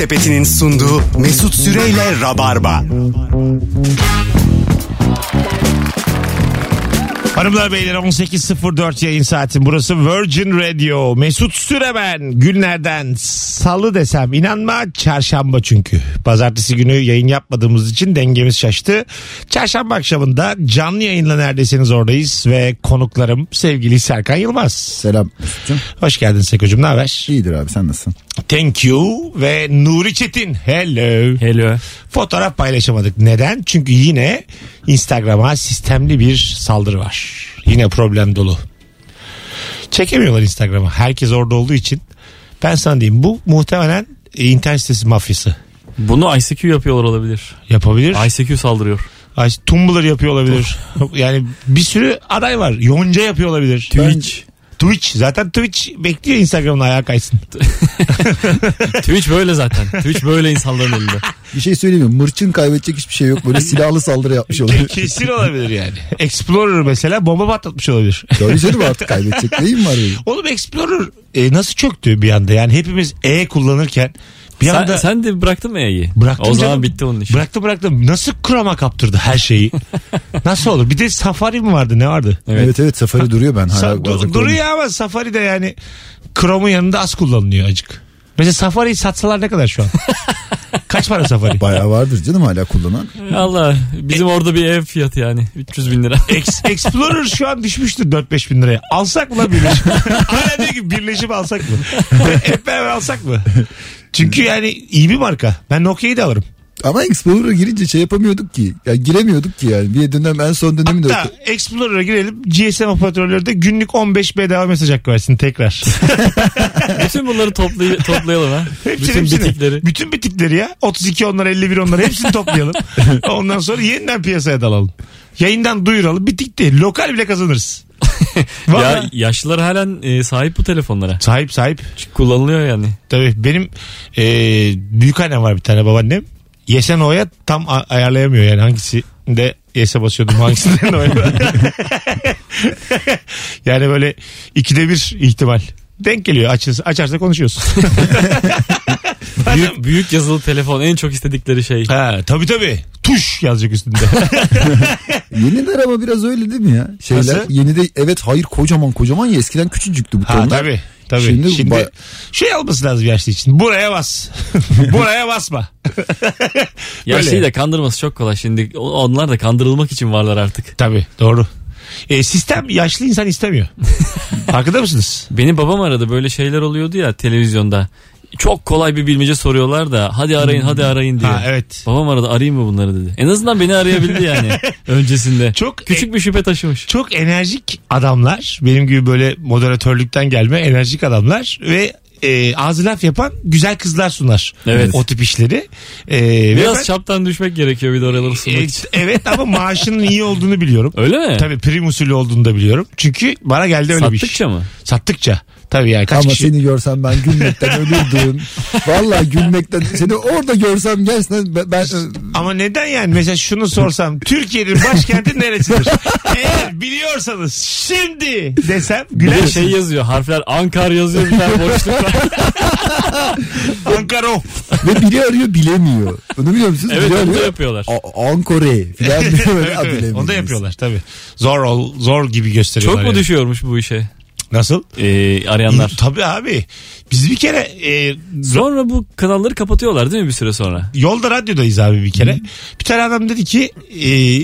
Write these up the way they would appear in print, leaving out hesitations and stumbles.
Sepeti'nin sunduğu Mesut Süre ile Rabarba. Hanımlar beyler, 18.04 yayın saatin burası Virgin Radio. Mesut Süre ben. Günlerden salı desem inanma, çarşamba çünkü. Pazartesi günü yayın yapmadığımız için dengemiz şaştı. Çarşamba akşamında canlı yayınla neredesiniz oradayız ve konuklarım sevgili Serkan Yılmaz. Selam Mesut'cum. Hoş geldin Seko'cum, ne haber? İyidir abi, sen nasılsın? Thank you. Ve Nuri Çetin, hello. Hello. Fotoğraf paylaşamadık. Neden? Çünkü yine Instagram'a sistemli bir saldırı var. Yine problem dolu. Çekemiyorlar Instagram'a. Herkes orada olduğu için. Ben sana diyeyim, bu muhtemelen internet sitesi mafyası. Bunu ICQ yapıyorlar olabilir. Yapabilir. ICQ saldırıyor. Tumblr yapıyor olabilir. Yani bir sürü aday var. Yonca yapıyor olabilir. Twitch. Zaten Twitch bekliyor Instagram'ın ayağa kaysın. Twitch böyle zaten. Twitch böyle insanların elinde. Bir şey söyleyeyim mi? Mırçın kaybedecek hiçbir şey yok. Böyle silahlı saldırı yapmış olabilir. Kesin olabilir yani. Explorer mesela bomba patlatmış olabilir. Görüyorsun mu artık kaybedecek? Neyim var benim? Oğlum Explorer nasıl çöktü bir anda? Yani hepimiz E kullanırken bir anda... Sen de bıraktın mı E'yi? Bıraktım canım. O zaman bitti onun işi. Bıraktım. Nasıl Chrome'a kaptırdı her şeyi? Nasıl olur? Bir de Safari mi vardı? Ne vardı? Evet Safari duruyor ben. Duruyor ama Safari de yani Chrome'un yanında az kullanılıyor acık. Mesela Safari'yi satsalar ne kadar şu an? Kaç para Safari? Bayağı vardır canım hala kullanan. Allah, bizim orada bir ev fiyatı yani. 300 bin lira. Explorer şu an düşmüştür 4-5 bin liraya. Alsak mı lan birleşim? Hala diyor ki birleşim alsak mı? Hep beraber alsak mı? Çünkü yani iyi bir marka. Ben Nokia'yı da alırım. Ama Explorer'a girince yapamıyorduk ki. Yani giremiyorduk ki yani. Bir dönem en son dönemi de... Hatta Explorer'a girelim. GSM operatörleri de günlük 15 bedava mesaj hakkı versin tekrar. Bütün bunları toplayalım ha. Bütün bitikleri. Bütün bitikleri ya. 32 onlar, 51 onlar, hepsini toplayalım. Ondan sonra yeniden piyasaya dalalım. Yayından duyuralım. Bitik değil. Lokal bile kazanırız. Ya yaşlılar halen sahip bu telefonlara. Sahip. Çünkü kullanılıyor yani. Tabii benim büyükannem var bir tane, babaannem. YSNO'ya tam ayarlayamıyor yani, hangisinde YS'e basıyordum hangisinde NO'ya. Yani böyle 2'de 1 ihtimal. Denk geliyor, açarsa konuşuyorsun. büyük yazılı telefon en çok istedikleri şey. Ha, tabii. Tuş yazacak üstünde. Yeniler ama biraz öyle değil mi ya? Nasıl? Yeni de evet, hayır, kocaman. Eskiden küçücüktü bu konular. Tabii. Şimdi şey alması lazım yaşlı için. Buraya bas. Buraya basma. Yaşlıyı da kandırması çok kolay. Şimdi onlar da kandırılmak için varlar artık. Tabii, doğru. Sistem yaşlı insan istemiyor. Farkında mısınız? Benim babam aradı, böyle şeyler oluyordu ya televizyonda. Çok kolay bir bilmece soruyorlar da hadi arayın diye. Ha, evet. Babam arada, arayayım mı bunları dedi. En azından beni arayabildi yani öncesinde. Çok küçük bir şüphe taşımış. Çok enerjik adamlar, benim gibi böyle moderatörlükten gelme enerjik adamlar ve ağzı laf yapan güzel kızlar sunar. Evet. O tip işleri. Biraz çaptan düşmek gerekiyor bir de oraları sunmak için. Evet ama maaşının iyi olduğunu biliyorum. Öyle mi? Tabii prim usulü olduğunu da biliyorum. Çünkü bana geldi öyle bir iş. Sattıkça. Tabii yani kaç ama kişi... Seni görsem ben gülmekten ölürdüm. Vallahi gülmekten. Seni orada görsem gelsin ben... Ama neden yani? Mesela şunu sorsam. Türkiye'nin başkenti neresidir? Eğer biliyorsanız şimdi desem güler. Bir şey yazıyor. Harfler Ankara yazıyor. Bir tane boşluk var. Ankara. Ve biri arıyor, bilemiyor. Onu biliyor musunuz? Evet, onu da yapıyorlar. Ankara falan bilemiyor. Onu da yapıyorlar tabii. Zor gibi gösteriyorlar. Çok mu düşüyormuş bu işe? Nasıl? Arayanlar. Tabii abi. Biz bir kere... sonra bu kanalları kapatıyorlar değil mi bir süre sonra? Yolda radyodayız abi bir kere. Hı. Bir tane adam dedi ki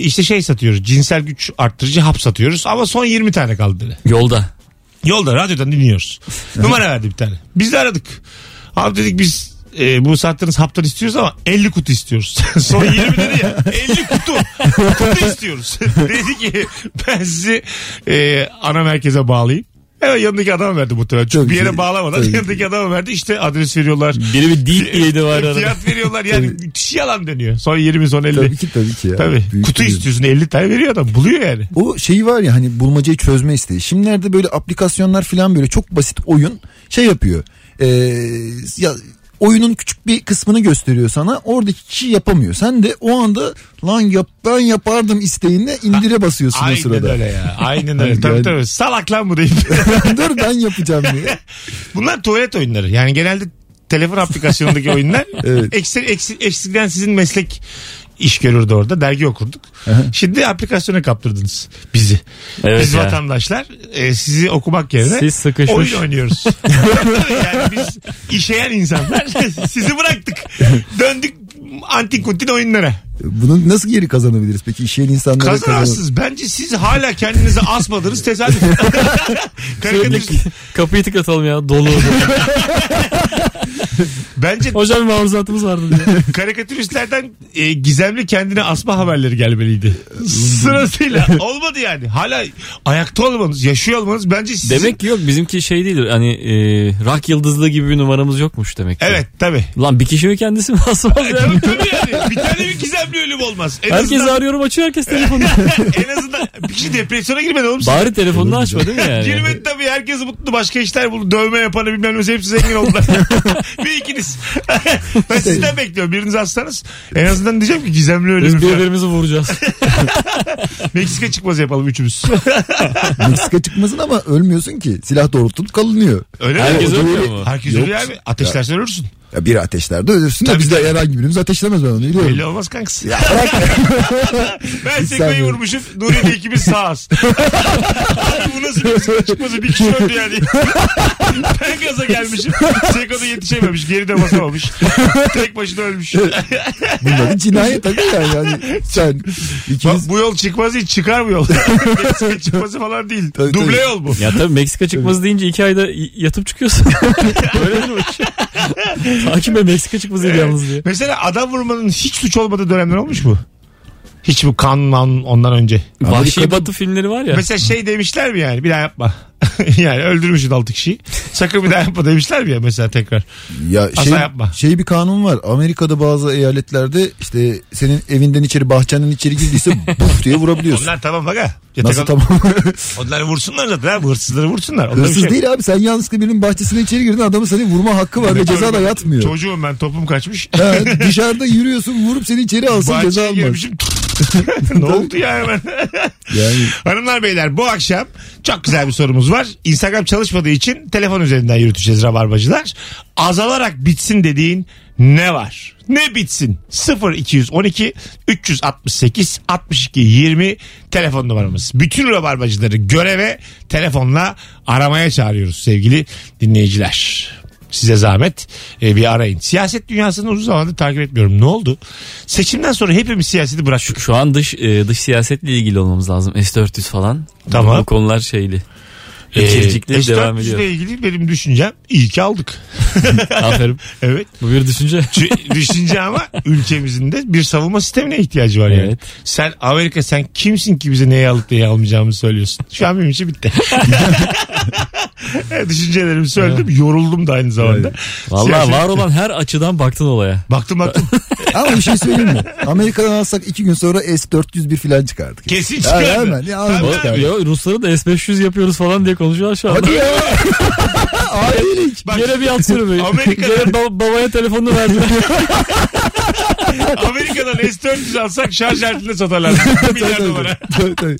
işte şey satıyoruz. Cinsel güç arttırıcı hap satıyoruz. Ama son 20 tane kaldı dedi. Yolda radyodan dinliyoruz. Numara verdi bir tane. Biz de aradık. Abi dedik biz bu sattığınız haptan istiyoruz ama 50 kutu istiyoruz. Son 20 dedi ya. 50 kutu istiyoruz. Dedi ki ben sizi ana merkeze bağlayayım. Evet, yanındaki adam verdi muhtemelen. Çünkü bir yere bağlamadan yanındaki adam verdi. İşte adres veriyorlar. Biri bir değil diyeydi var arada. Fiyat veriyorlar yani. Müthiş yalan dönüyor. Son 20, son 50. Tabii ki ya. Tabii. Kutu istiyorsun, 50 tane veriyor adam. Buluyor yani. O şeyi var ya hani, bulmacayı çözme isteği. Şimdilerde böyle aplikasyonlar falan, böyle çok basit oyun yapıyor. Ya oyunun küçük bir kısmını gösteriyor sana. Oradaki kişi yapamıyor. Sen de o anda ben yapardım isteğine indire basıyorsun o sırada. Aynen öyle ya. Aynen öyle. Tabii. Salak lan bu deyip. Dur ben yapacağım diye. Bunlar tuvalet oyunları. Yani genelde telefon aplikasyonundaki oyunlar. Evet. Eksikten sizin meslek iş görürdü orada. Dergi okurduk. Aha. Şimdi aplikasyona kaptırdınız bizi. Evet, biz yani vatandaşlar sizi okumak yerine siz sıkışmış oyun oynuyoruz. Yani biz işeyen insanlar sizi bıraktık. Döndük antik kutin oyunlara. Bunu nasıl geri kazanabiliriz peki? İşleyen insanlara kazanırsınız. Bence siz hala kendinizi asmadınız, tesadüf. Kapıyı tıklatalım ya, dolu. Bence hocam bir maruzatımız vardı diye. Karikatüristlerden gizemli kendine asma haberleri gelmeliydi. Sırasıyla olmadı yani. Hala ayakta olmanız, yaşıyor olmanız bence sizin... Demek ki yok, bizimki şey değildir. Hani rock yıldızlığı gibi bir numaramız yokmuş demek ki. Evet tabii. Lan bir kişi mi kendisi mi asmaz yani? Tabii yani. Bir tane bir gizemli ölüm olmaz. Herkesi arıyorum, açıyor herkes telefonu. En azından bir kişi depresyona girmedi oğlum. Bari telefonunu açma değil mi yani? Girmedi tabii. Herkes mutlu. Başka işler buldu. Dövme yapanı bilmem ne. Hepsi zengin oldular. Bir ikiniz. Ben sizden bekliyorum. Biriniz hastanız. En azından diyeceğim ki gizemli ölümü. Biz birbirimizi vuracağız. Meksika çıkmazı yapalım üçümüz. Meksika çıkmasın ama ölmüyorsun ki. Silah doğrultulup kalınıyor. Öyle herkes mi? Ölmüyor mu? Herkes ölüyor abi. Ateşlersen ölürsün. Ya bir ateşlerde ölürsün tabii de bizde herhangi birimiz ateşlemez, ben onu biliyorum. Belli olmaz kankası. Ya, ben sekmeyi vurmuşum. Nuri'de ikimiz sağız. Abi bu nasıl bir çıkması, bir kişi öldü yani. Ben gaza gelmişim. Seko'da yetişememiş. Geride basamamış. Tek başına ölmüş. Bunların cinayet tabii yani. Sen, ikimiz... Bu yol çıkmazı hiç çıkar bu yol. Meksika çıkması falan değil. Tabii, duble yol bu. Ya tabii Meksika çıkması deyince 2 ayda yatıp çıkıyorsun. Öyle mi? Hakim Bey Meksika çıkmasıydı yalnız diye. Mesela adam vurmanın hiç suç olmadığı dönemler olmuş mu? Hiç bu kanla ondan önce. Vahşi Batı filmleri var ya. Mesela şey demişler mi yani, bir daha yapma. Yani öldürmüşsün 6 kişiyi. Sakın bir daha yapma demişler mi ya mesela tekrar. Ya bir kanun var. Amerika'da bazı eyaletlerde işte senin evinden içeri, bahçenden içeri girdiyse buf diye vurabiliyorsun. Onlar tamam bak ha. Nasıl tamam? Onları vursunlar zaten ha. Hırsızları vursunlar. Onlar hırsız şey değil abi. Sen yalnızlıkla birinin bahçesine içeri girdin. Adamın seni vurma hakkı var ve ceza da yatmıyor. Çocuğum ben, topum kaçmış. Ha, dışarıda yürüyorsun, vurup seni içeri alsın, bahçeye ceza almaz. Girmişim. Ne oldu ya hemen? Yani. Hanımlar beyler, bu akşam çok güzel bir sorumuz var. Instagram çalışmadığı için telefon üzerinden yürüteceğiz rabarbacılar. Azalarak bitsin dediğin ne var? Ne bitsin? 0212 368 62 20 telefon numaramız. Bütün rabarbacıları göreve telefonla aramaya çağırıyoruz sevgili dinleyiciler. Size zahmet bir arayın. Siyaset dünyasını uzun zamandır takip etmiyorum. Ne oldu? Seçimden sonra hepimiz siyaseti bıraktık. Şu an dış siyasetle ilgili olmamız lazım. S-400 falan. Tamam. Bu konular şeyli. S-400 devam ediyor. S-400'le ilgili benim düşüncem, iyi ki aldık. Aferin. Evet. Bu bir düşünce. Düşünce ama ülkemizin de bir savunma sistemine ihtiyacı var yani. Evet. Sen Amerika, sen kimsin ki bize neyi alıp neyi almayacağımızı söylüyorsun. Şu an benim için bitti. Düşüncelerimi söyledim. Evet. Yoruldum da aynı zamanda. Evet. Vallahi var olan her açıdan baktın olaya. Baktım. Ama bir şey söyleyeyim mi? Amerika'dan alsak 2 gün sonra S-401 falan çıkardık. Kesin çıkardı. Ya, hemen. Ya, Rusları da S-500 yapıyoruz falan diye konuşuyorlar şu anda. Hadi ya. Ailelik. Yere bir yatsırı böyle. Amerika'dan... babaya telefonunu verdim. Amerika'dan S-400 alsak şarj aletinde satarlar. Tabii.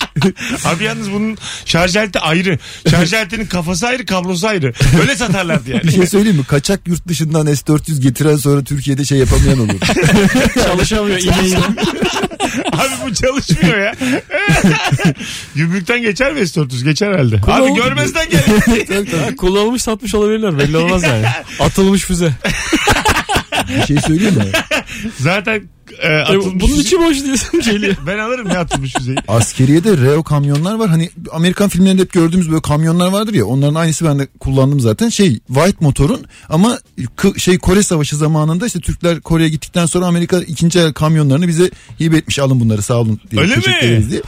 Abi yalnız bunun şarj aleti ayrı. Şarj aletinin kafası ayrı, kablosu ayrı. Öyle satarlardı yani. Bir şey söyleyeyim mi? Kaçak yurt dışından S-400 getiren sonra Türkiye'de şey yapamayan olur. Çalışamıyor. Abi bu çalışmıyor ya. Gümrükten geçer mi S-400? Geçer herhalde. Kul abi olmuş. Görmezden gelir. Kullanılmış satmış olabilirler. Belli olmaz yani. Atılmış füze. Bir şey söyleyeyim mi? Zaten atılmış. Bunun içi boş diyorsun geliyor. Ben alırım ya atılmış füzeyi. Askeriyede REO kamyonlar var. Hani Amerikan filmlerinde hep gördüğümüz böyle kamyonlar vardır ya. Onların aynısı ben de kullandım zaten. White Motor'un ama Kore Savaşı zamanında işte Türkler Kore'ye gittikten sonra Amerika 2. el kamyonlarını bize hibe etmiş. Alın bunları sağ olun diye. Öyle mi? Diye.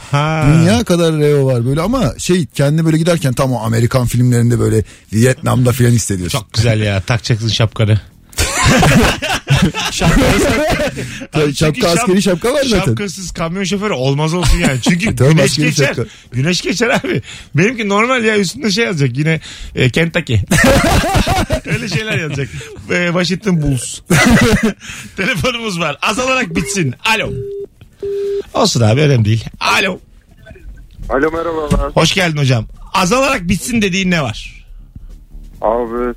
Dünya kadar REO var böyle ama kendi böyle giderken tam o Amerikan filmlerinde böyle Vietnam'da filan hissediyorsun. Çok güzel ya. Takacaksın şapkanı. Şapka askeri şapka var zaten. Şapkasız kamyon şoförü olmaz olsun yani. Çünkü güneş geçer. Şapka. Güneş geçer abi. Benimki normal ya, üstünde şey yazacak yine Kentucky. Öyle şeyler yazacak. Washington Bulls. Telefonumuz var. Azalarak bitsin. Alo. Olsun abi, önemli değil. Alo. Alo, merhabalar. Hoş geldin hocam. Azalarak bitsin dediğin ne var? Abi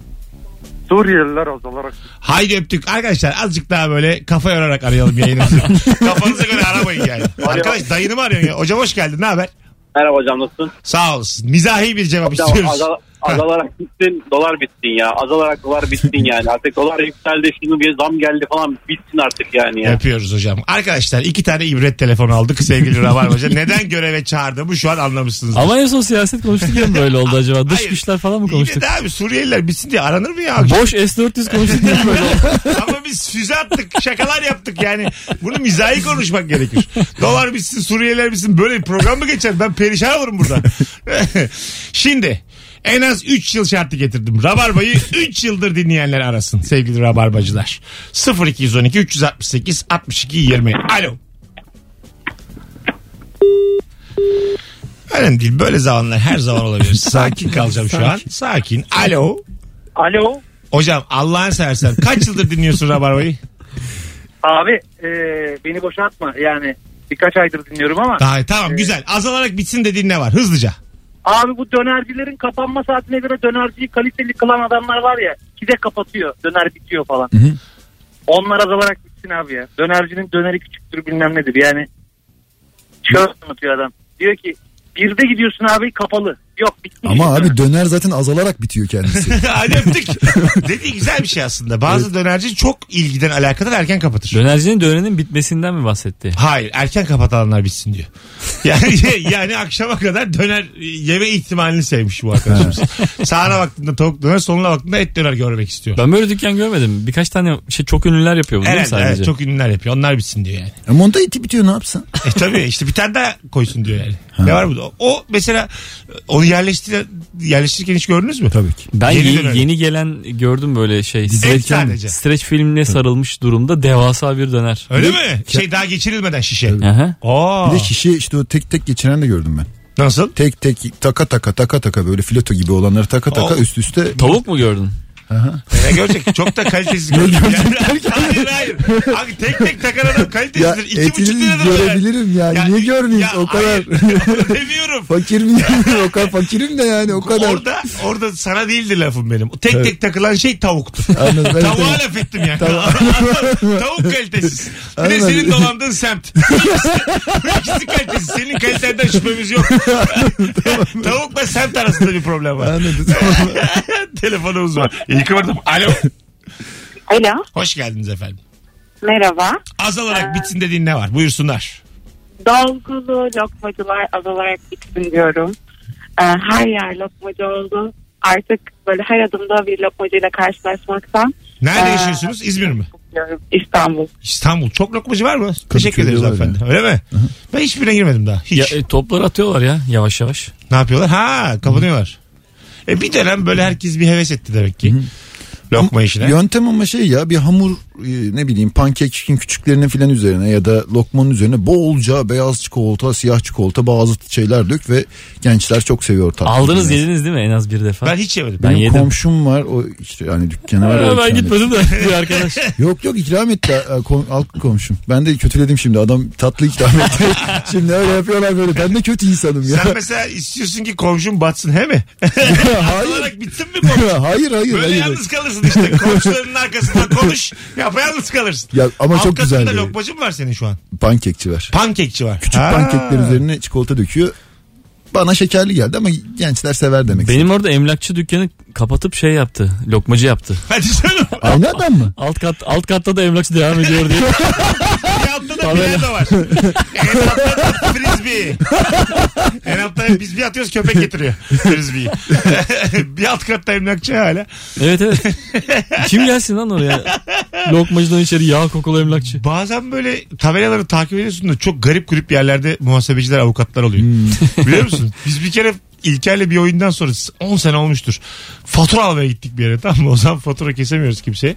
Suriyeliler azalarak. Haydi öptük. Arkadaşlar azıcık daha böyle kafa yorarak arayalım yayınımızı. Kafanıza göre aramayın yani. Arkadaş dayını mı arıyorsun ya? Hocam hoş geldin. Ne haber? Merhaba hocam, nasılsın? Sağ olasın. Mizahi bir cevap hocam, istiyoruz. Azalarak bitsin, dolar bitsin ya. Azalarak dolar bitsin yani. Artık dolar yükseldi, şunu bir zam geldi falan, bitsin artık yani. Ya. Yapıyoruz hocam. Arkadaşlar iki tane ibret telefonu aldık sevgili Rabarba Hoca. Neden göreve çağırdığımı şu an anlamışsınız. Ama en son siyaset konuştuk ya mı böyle oldu acaba? Dış güçler falan mı konuştuk? Yine de abi Suriyeliler bitsin diye aranır mı ya? Boş S-400 konuştuk ya böyle oldu. Ama biz füze attık, şakalar yaptık yani. Bunu mizahi konuşmak gerekir. Dolar bitsin, Suriyeliler bitsin, böyle bir program mı geçer? Ben perişan olurum buradan. Şimdi... En az 3 yıl şartı getirdim. Rabarba'yı 3 yıldır dinleyenler arasın sevgili Rabarbacılar. 0212 368 62 20. Alo. Önemli değil. Böyle zamanlar her zaman olabilir. Sakin kalacağım şu an. Sakin. Alo. Alo. Hocam Allah'ın seversen kaç yıldır dinliyorsun Rabarba'yı? Abi beni boşaltma. Yani birkaç aydır dinliyorum ama. Daha, tamam güzel. Azalarak bitsin dediğin ne var? Hızlıca. Abi bu dönercilerin kapanma saatine göre dönerciyi kaliteli kılan adamlar var ya, ikide kapatıyor, döner bitiyor falan. Hı hı. Onlar azalarak bitsin abi ya. Dönercinin döneri küçüktür bilmem nedir yani. Şöyle anlatıyor adam. Diyor ki birde gidiyorsun abi, kapalı. Yok bitti. Ama abi döner zaten azalarak bitiyor kendisi. Hadi öptük. Dediği güzel bir şey aslında. Bazı evet. Dönerci çok ilgiden alakadan erken kapatır. Dönercinin dönerin bitmesinden mi bahsetti? Hayır, erken kapatanlar bitsin diyor. Yani akşama kadar döner yeme ihtimalini sevmiş bu arkadaşımız. Sahana vaktinde tavuk döner, sonuna vaktinde et döner görmek istiyor. Ben böyle dükkan görmedim. Birkaç tane şey, çok ünlüler yapıyor bunu evet, sadece. Evet, çok ünlüler yapıyor. Onlar bitsin diyor yani. Ama onda eti bitiyor, ne yapsın? Tabii işte bir tane daha koysun diyor yani. Ha. Ne var burada? O mesela onu yerleştirirken hiç gördünüz mü? Tabii ki. Ben yeni gelen gördüm böyle şey. Streç filmle sarılmış durumda devasa bir döner. Öyle mi? Şey daha geçirilmeden şişe. Aa. Bir de şişe işte o tek tek geçiren de gördüm ben. Nasıl? Tek tek taka taka böyle fileto gibi olanları taka üst üste. Tavuk mu gördün? Ne görecek? Çok da kalitesiz görünüyor. Hayır. Abi tek takar adam kalitesizdir. 2,5 liradır. Görebilirim yani. Niye görmeyeyim o kadar? Demiyorum. Fakir miyim? O kadar fakirim de yani o kadar. Orada sana değildir lafım benim. Tek takılan şey tavuktur. Tavuğa laf ettim yani. Tavuk kalitesiz. Bir de senin dolandığın semt. İkisi kalitesiz. Senin kalitenden şüphemiz yok. Tavukla semt arasında bir problem var. Telefonumuz var. İyi kıvırdım. Alo. Alo. Hoş geldiniz efendim. Merhaba. Azalarak bitsin dediğin ne var? Buyursunlar. Dolgulu lokmacılar azalarak bitsin diyorum. Her yer lokmacı oldu. Artık böyle her adımda bir lokmacıyla karşılaşmaktan. Nerede yaşıyorsunuz? İzmir mi? İstanbul. İstanbul. Çok lokmacı var mı? Teşekkür ederiz efendim. Yani. Öyle mi? Hı-hı. Ben hiçbirine girmedim daha. Hiç. Ya, topları atıyorlar ya yavaş yavaş. Ne yapıyorlar? Ha kapanıyorlar. Hı-hı. Bir dönem böyle herkes bir heves etti demek ki. Hı. Lokma işine. Yöntem ama şey ya, bir hamur ne bileyim pankekin küçüklerinin filan üzerine ya da lokmanın üzerine bolca beyaz çikolata, siyah çikolata, bazı şeyler dök ve gençler çok seviyor tatlı. Aldınız yani. Yediniz değil mi en az bir defa? Ben hiç yemedim. Benim komşum var, o işte hani dükkanı var. Ben gitmedim de bir arkadaş. Yok ikram etti alt komşum. Ben de kötüledim şimdi, adam tatlı ikram etti. Şimdi öyle yapıyorlar böyle, ben de kötü insanım ya. Sen mesela istiyorsun ki komşum batsın he mi? Hayır. Bitsin mi komşum? Hayır. Böyle yalnız kalırsın işte, komşuların arkasından konuş. Yapayalnız kalırsın. Ya, ama alt çok güzel. Alt katında lokmacı mı var senin şu an? Pankekçi var. Küçük pankekler üzerine çikolata döküyor. Bana şekerli geldi ama gençler sever demek. Benim orada emlakçı dükkanı kapatıp şey yaptı. Lokmacı yaptı. Hadi canım. Aynı adam mı? Alt katta da emlakçı devam ediyor diye. Bilet de var. En altta frisbee. En altta biz bir atıyoruz, köpek getiriyor frisbee'yi. Bir alt katta emlakçı hala. Evet. Kim gelsin lan oraya? Lokmacıdan içeri yağ kokulu emlakçı. Bazen böyle tabelaları takip ediyorsun da çok garip yerlerde muhasebeciler, avukatlar oluyor. Hmm. Biliyor musun? Biz bir kere İlker'le bir oyundan sonra 10 sene olmuştur. Fatura almaya gittik bir yere, tamam mı? O zaman fatura kesemiyoruz kimseye.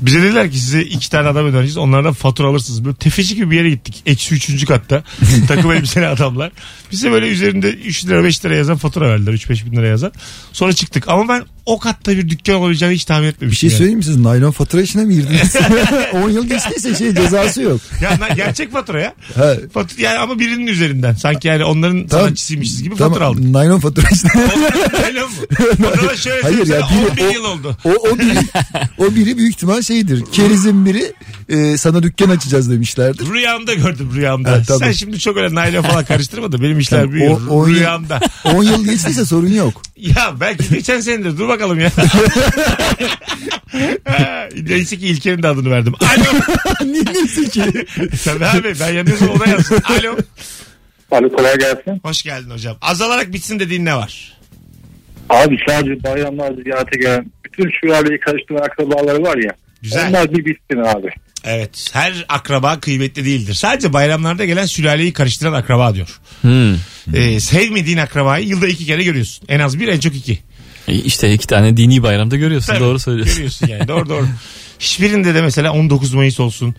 Bize dediler ki size 2 tane adam ödeyeceğiz, onlardan fatura alırsınız. Böyle tefeci gibi bir yere gittik. -3. katta. Takım elbiseli adamlar. Bize böyle üzerinde 3 lira 5 lira yazan fatura verdiler. 3-5 bin lira yazan. Sonra çıktık. Ama ben o katta bir dükkan olacağını hiç tahmin etmemiştim. Bir şey yani. Söyleyeyim mi, siz naylon fatura işine mi girdiniz? 10 yıl geçtiyse cezası yok. Ya, gerçek fatura ya. Fatura, yani ama birinin üzerinden. Sanki yani onların sanatçısıymışız gibi fatura aldık. Naylon fatura işine. Naylon mu? Fatura şöyle. Hayır ya, 11 yıl oldu. O biri büyük ihtimal şeydir. Kerizin biri sana dükkan açacağız demişlerdir. Rüyamda gördüm, rüyamda. Ha, sen şimdi çok öyle naylon falan karıştırma da benim işler büyüyor. Rüyamda. 10 yıl geçtiyse sorun yok. Ya belki geçen senedir, dur bakalım ya. Neyse ki İlker'in de adını verdim. Alo. Neyse ki. Sen abi, ben yanıyorsam ona yazsın. Alo. Alo, kolay gelsin. Hoş geldin hocam. Azalarak bitsin dediğin ne var? Abi sadece bayramlar ziyarete gelen bütün şurayı karıştıran akrabaları var ya. Güzel. Onlar bir bitsin abi. Evet, her akraba kıymetli değildir. Sadece bayramlarda gelen sülaleyi karıştıran akraba diyor. Sevmediğin akrabayı yılda 2 kere görüyorsun. En az 1, en çok 2. İşte 2 tane dini bayramda görüyorsun. Tabii, doğru söylüyorsun. Görüyorsun yani, doğru. Hiçbirinde de mesela 19 Mayıs olsun.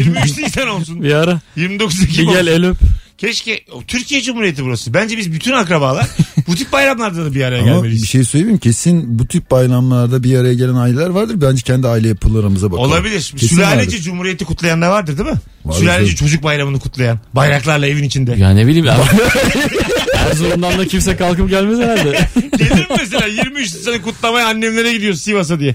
23 Nisan olsun. Bir ara. 29 Ekim olsun. Gel el öp. Keşke, Türkiye Cumhuriyeti burası. Bence biz bütün akrabalar bu tip bayramlarda da bir araya gelmeliyiz. Ama bir şey söyleyeyim mi? Kesin bu tip bayramlarda bir araya gelen aileler vardır. Bence kendi aile yapılarımıza bakalım. Olabilir. Kesin sülaleci vardır. Cumhuriyeti kutlayan da vardır değil mi? Vardır. Sülaleci çocuk bayramını kutlayan. Bayraklarla evin içinde. Ya ne bileyim abi. Erzurum'dan da kimse kalkıp gelmez herhalde. Gelir mesela 23 sene kutlamaya, annemlere gidiyoruz Sivas'a diye.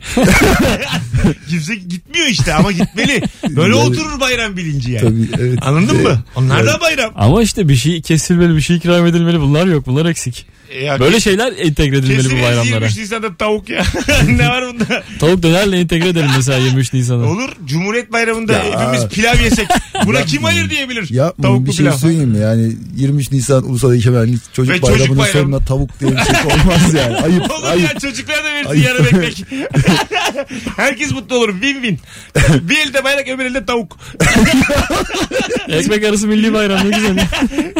Kimse gitmiyor işte ama gitmeli. Böyle yani, oturur bayram bilinci yani. Tabii, evet. Anladın mı? Onlar da bayram. Ama işte bir şey kesilmeli, bir şey ikram edilmeli. Bunlar yok, bunlar eksik. Böyle şeyler entegre edilmeli bu bayramlara. Kesin 23 Nisan'da tavuk ya. Ne var bunda? Tavuk dönerle entegre edelim mesela 23 Nisan'da. Olur. Cumhuriyet Bayramı'nda ya, hepimiz pilav yesek. Buna kim hayır diyebilir? Yapmayın, bir pilav. Şey söyleyeyim mi? Yani 23 Nisan Ulusal Egemenlik Çocuk ve Bayramı'nın bayram sonuna tavuk diye bir şey olmaz yani. Ayıp. Olur ayıp. Ya çocuklara da verirsin yarı bekmek. Herkes mutlu olur. Win win. Bir elde bayrak, öbür elde tavuk. Ekmek arası milli bayram, ne güzel.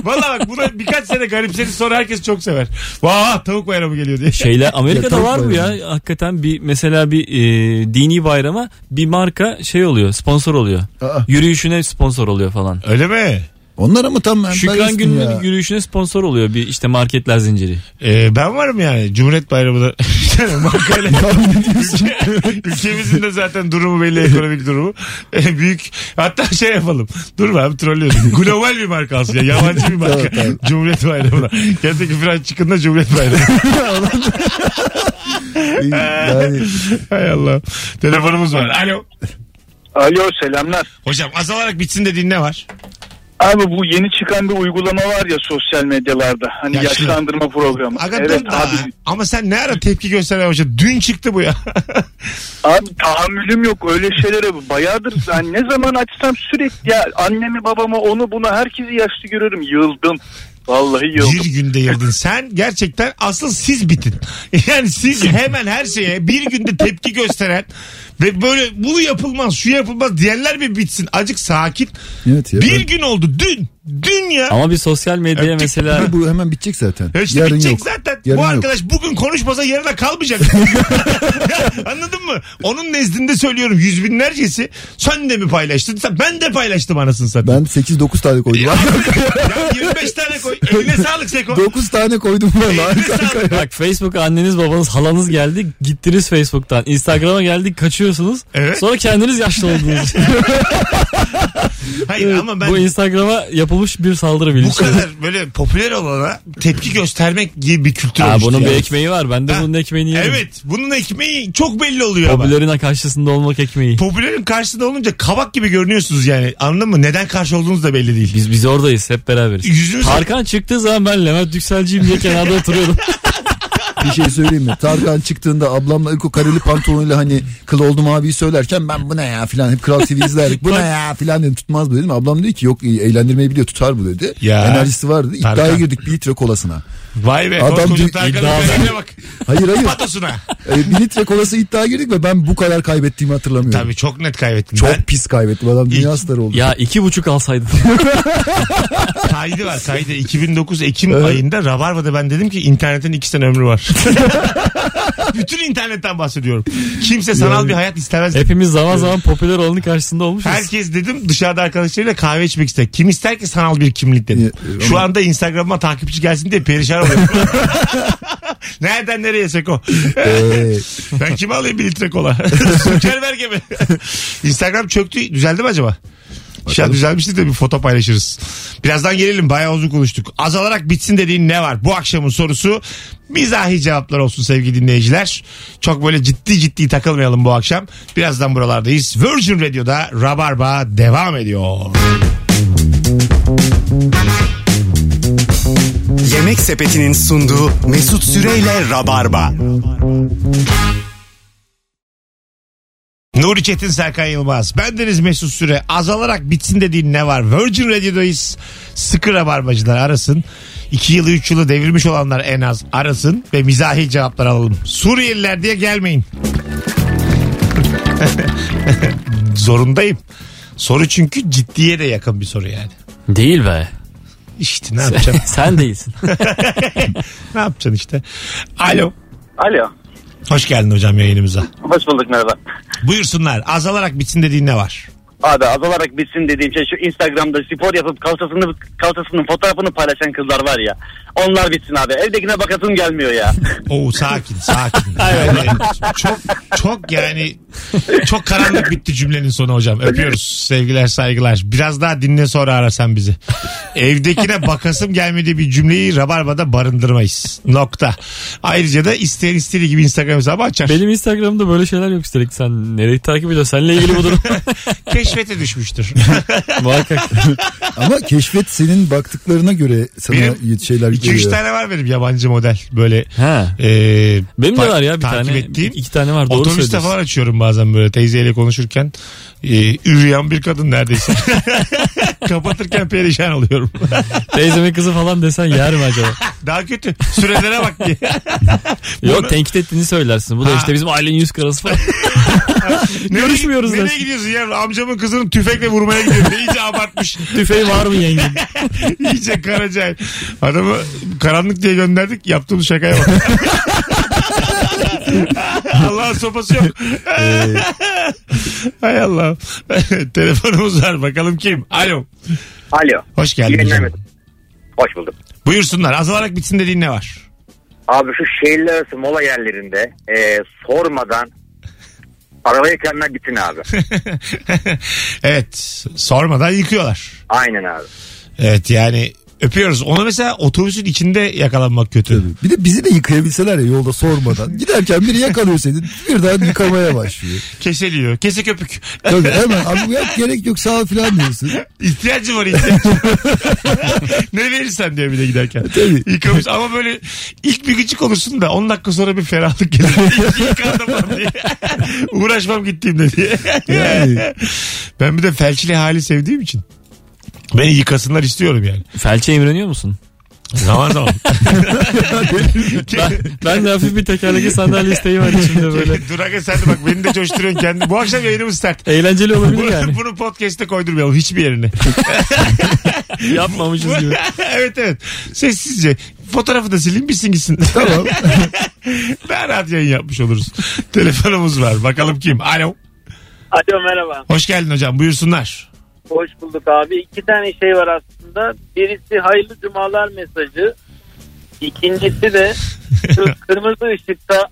Valla bak, buna birkaç sene garipseniz sonra herkes çok sever. Vah, tavuk bayramı geliyor diye. Şeyler Amerika'da ya, var mı ya? Hakikaten bir mesela bir dini bayrama bir marka şey oluyor, sponsor oluyor. Aa. Yürüyüşüne sponsor oluyor falan. Öyle mi? Onlar ama tam Şükran Günü'nün yürüyüşüne sponsor oluyor bir işte marketler zinciri. Ben varım yani Cumhuriyet Bayramı'da. Markayla ülkemizin de zaten durumu belli, ekonomik durumu. Büyük. Hatta şey yapalım. Dur abi, trollüyorsun. Global bir marka alsın ya. Yabancı bir marka. Cumhuriyet Bayramı'na. Gerçekten Fırat çıkında Cumhuriyet Bayramı. Yani. Hay Allah. Telefonumuz var. Alo. Alo, selamlar. Hocam azalarak bitsin dediğin ne var? Abi bu yeni çıkan bir uygulama var ya sosyal medyalarda. Hani yaşlandırma programı. Evet abi. Ama sen ne ara tepki gösteremeyeceksin? Dün çıktı bu ya. Abi tahammülüm yok öyle şeylere. Bayağıdır yani ne zaman açsam sürekli ya annemi, babamı, onu bunu, herkesi yaşlı görüyorum. Yıldım. Vallahi yıldım. Bir günde yıldın. Sen gerçekten asıl siz bitin. Yani siz hemen her şeye bir günde tepki gösteren ve böyle bunu yapılmaz, şu yapılmaz diyenler bir bitsin. Azıcık sakin. Evet ya, bir gün oldu dün ya. Ama bir sosyal medyaya mesela. Bu hemen bitecek zaten. İşte yarın bitecek yok. Zaten. Yarın bu arkadaş yok. Bugün konuşmasa yarına kalmayacak. Anladın mı? Onun nezdinde söylüyorum, yüz binlercesi. Sen de mi paylaştın? Ben de paylaştım anasını satayım. Ben 8-9 tane koydum. Ya 25 tane koy. Eline sağlık Seko. 9 tane koydum valla. Bak Facebook'a anneniz, babanız, halanız geldi. Gittiniz Facebook'tan. Instagram'a geldik, kaçıyorsunuz. Evet. Sonra kendiniz yaşlı oldunuz. Hayır ama ben... Bu Instagram'a yapılmış bir saldırı bilinçli. Bu kadar böyle popüler olana tepki göstermek gibi bir kültür oluştu. Bunun bir ekmeği var. Ben de bunun ekmeğini yerim. Evet. Bunun ekmeği çok belli oluyor. Popülerin karşısında olmak ekmeği. Popülerin karşısında olunca kabak gibi görünüyorsunuz yani. Anladın mı? Neden karşı olduğunuz da belli değil. Biz oradayız. Hep beraberiz. Tarkan çıktığı zaman ben Levent Yükselciyim diye kenarda oturuyordum. Bir şey söyleyeyim mi? Tarkan çıktığında ablamla ilk o kareli pantolonuyla hani kıl oldum abiyi söylerken ben bu ne ya filan, hep Kral TV izlerdik. Bu ne ya filan dedim, tutmaz bu dedim. Ablam dedi ki yok, eğlendirmeyi biliyor, tutar bu dedi. Ya. Enerjisi vardı. İddiaya girdik bir litre kolasına. Vay be. Adam bir iddia. Hayır. Patosuna. Bir litre kolası iddia girdik ve ben bu kadar kaybettiğimi hatırlamıyorum. Tabii çok net kaybettim. Çok pis kaybettim. Adam dünya starı oldu. Ya 2,5 alsaydın. Kaydı var kaydı. 2009 Ekim ayında Rabarba'da ben dedim ki internetin 2 sene ömrü var. Bütün internetten bahsediyorum. Kimse sanal bir hayat istemez. Hepimiz zaman zaman popüler olanın karşısında olmuşuz. Herkes dedim dışarıda arkadaşlarıyla kahve içmek ister. Kim ister ki sanal bir kimlik dedim. Şu anda Instagram'a takipçi gelsin diye perişan oluyorum. Nereden nereye Seko? Ben kime alayım bir litre kola? Sükerberge mi? Instagram çöktü. Düzeldi mi acaba? Şah düzelmişti de bir foto paylaşırız. Birazdan gelelim. Bayağı uzun konuştuk. Azalarak bitsin dediğin ne var? Bu akşamın sorusu mizahi cevaplar olsun sevgili dinleyiciler. Çok böyle ciddi takılmayalım bu akşam. Birazdan buralardayız. Virgin Radio'da Rabarba devam ediyor. Yemek Sepeti'nin sunduğu Mesut Süre ile Rabarba. Nuri Çetin, Serkan Yılmaz. Bendeniz Mesut Süre. Azalarak bitsin dediğin ne var? Virgin Radio'dayız. Sıkı rabarbacılar arasın. 2 yılı 3 yılı devirmiş olanlar en az arasın ve mizahi cevaplar alalım. Suriyeliler diye gelmeyin. Zorundayım. Soru çünkü ciddiye de yakın bir soru yani. Değil be. İşte ne yapacaksın? Sen değilsin. Ne yapacaksın işte? Alo. Alo. Hoş geldin hocam yayınımıza. Hoş bulduk, merhaba. Buyursunlar. Azalarak bitsin dediğin ne var? Abi azalarak bitsin dediğim şey şu Instagram'da spor yapıp kalçasının fotoğrafını paylaşan kızlar var ya. Onlar bitsin abi. Evdekine bakasın gelmiyor ya. Oo sakin. Yani çok yani çok karanlık bitti cümlenin sonu hocam. Öpüyoruz. Sevgiler, saygılar. Biraz daha dinle sonra arasan bizi. Evdekine bakasım gelmediği bir cümleyi Rabarba'da barındırmayız. Nokta. Ayrıca da isteyen istediği gibi Instagram hesabı açar. Benim Instagram'da böyle şeyler yok üstelik. Sen nereyi takip ediyorsun? Seninle ilgili bu durum. Keşfete düşmüştür. Muhakkak. Ama keşfet senin baktıklarına göre sana benim şeyler geliyor. 2-3 tane var benim yabancı model. Böyle. Benim de var ya bir tane. Ettiğim. 2 tane var. Doğru söylüyorsun. Otobüste falan açıyorum bazen böyle teyzeyle konuşurken. Üreyen bir kadın neredeyse. Kapatırken perişan oluyorum. Teyzemin kızı falan desen yer mi acaba? Daha kötü. Sürelere bak diye. Yok bunu... tenkit ettiğini söylersin. Bu da işte bizim ailenin yüz karası falan. Görüşmüyoruz. Nereye gidiyorsun ya? Amcamın kızını tüfekle vurmaya gidiyor. İyice abartmış. Tüfeği var mı yengem? İyice Karacay. Adamı karanlık diye gönderdik. Yaptığımız şakaya bak. Allah'ın sopası yok. Hay Allah. Telefonumuz var. Bakalım kim? Alo. Hoş geldin. Hoş bulduk. Buyursunlar. Azalarak bitsin dediğin ne var? Abi şu şehirler arası mola yerlerinde sormadan arabayı yıkanlar bitin abi. Evet. Sormadan yıkıyorlar. Aynen abi. Evet yani... Öpüyoruz. Ona mesela otobüsün içinde yakalanmak kötü. Evet. Bir de bizi de yıkayabilseler ya yolda sormadan. Giderken biri yakalıyor seni. Birden yıkamaya başlıyor. Keseliyor. Kese köpük. Tabii hemen. Abi yap gerek yok sağ ol falan diyorsun. İhtiyacı var ihtiyacı. Ne verirsen diyor bir de giderken. Tabii. Yıkamış ama böyle ilk bir gıcık olursun da 10 dakika sonra bir ferahlık gelir. Yıkanamam diye. Uğraşmam gittiğimde diye. Yani. Ben bir de felçli hali sevdiğim için. Beni yıkasınlar istiyorum yani. Felçe imreniyor musun? Zaman. ben de hafif bir tekerlekli sandalye isteği var içimde böyle. Durak sen de bak beni de coşturuyorsun kendini. Bu akşam yayınımız sert. Eğlenceli olabilir bunu, yani. Bunu podcast'te koydurmayalım hiçbir yerine. Yapmamışız gibi. Evet. Sessizce. Fotoğrafı da sileyim bitsin gitsin. Tamam. Daha rahat yayın yapmış oluruz. Telefonumuz var. Bakalım kim? Alo merhaba. Hoş geldin hocam. Buyursunlar. Hoş bulduk abi. 2 tane şey var aslında. Birisi hayırlı cumalar mesajı. İkincisi de şu kırmızı ışıkta